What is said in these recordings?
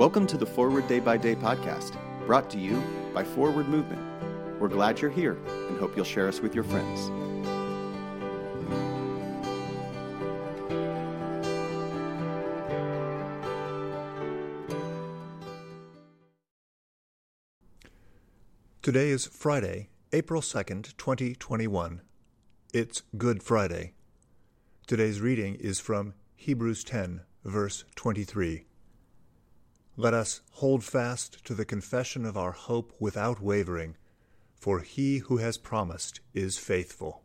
Welcome to the Forward Day by Day podcast, brought to you by Forward Movement. We're glad you're here and hope you'll share us with your friends. Today is Friday, April 2nd, 2021. It's Good Friday. Today's reading is from Hebrews 10, verse 23. Let us hold fast to the confession of our hope without wavering, for he who has promised is faithful.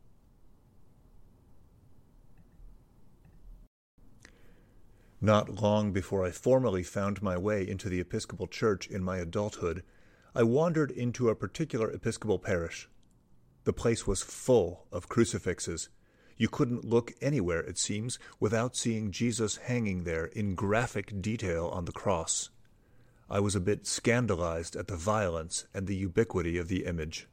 Not long before I formally found my way into the Episcopal Church in my adulthood, I wandered into a particular Episcopal parish. The place was full of crucifixes. You couldn't look anywhere, it seems, without seeing Jesus hanging there in graphic detail on the cross. I was a bit scandalized at the violence and the ubiquity of the image.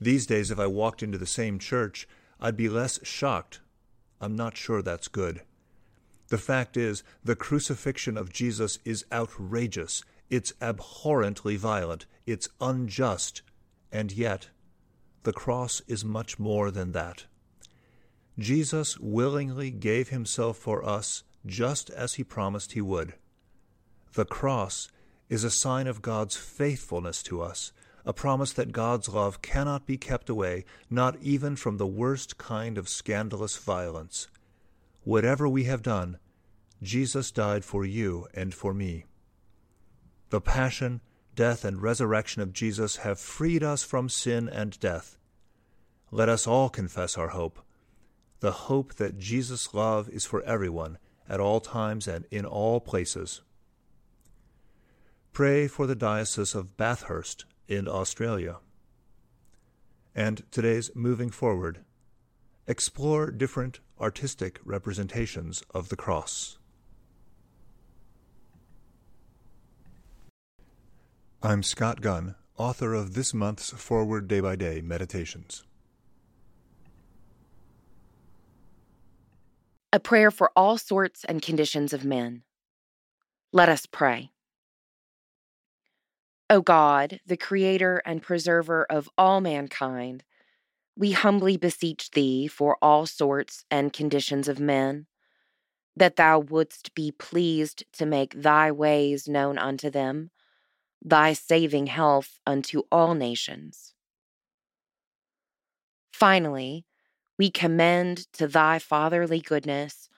These days, if I walked into the same church, I'd be less shocked. I'm not sure that's good. The fact is, the crucifixion of Jesus is outrageous, it's abhorrently violent, it's unjust, and yet the cross is much more than that. Jesus willingly gave himself for us just as he promised he would. The cross is a sign of God's faithfulness to us, a promise that God's love cannot be kept away, not even from the worst kind of scandalous violence. Whatever we have done, Jesus died for you and for me. The passion, death, and resurrection of Jesus have freed us from sin and death. Let us all confess our hope, the hope that Jesus' love is for everyone, at all times and in all places. Pray for the Diocese of Bathurst in Australia. And today's Moving Forward, explore different artistic representations of the cross. I'm Scott Gunn, author of this month's Forward Day by Day Meditations. A prayer for all sorts and conditions of men. Let us pray. O God, the creator and preserver of all mankind, we humbly beseech thee for all sorts and conditions of men, that thou wouldst be pleased to make thy ways known unto them, thy saving health unto all nations. Finally, we commend to thy fatherly goodness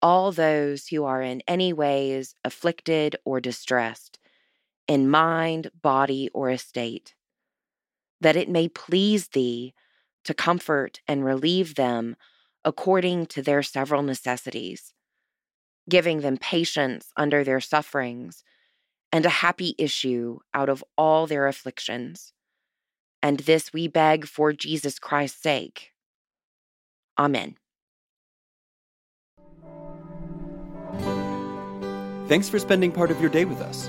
all those who are in any ways afflicted or distressed, in mind, body, or estate, that it may please thee to comfort and relieve them according to their several necessities, giving them patience under their sufferings and a happy issue out of all their afflictions. And this we beg for Jesus Christ's sake. Amen. Thanks for spending part of your day with us.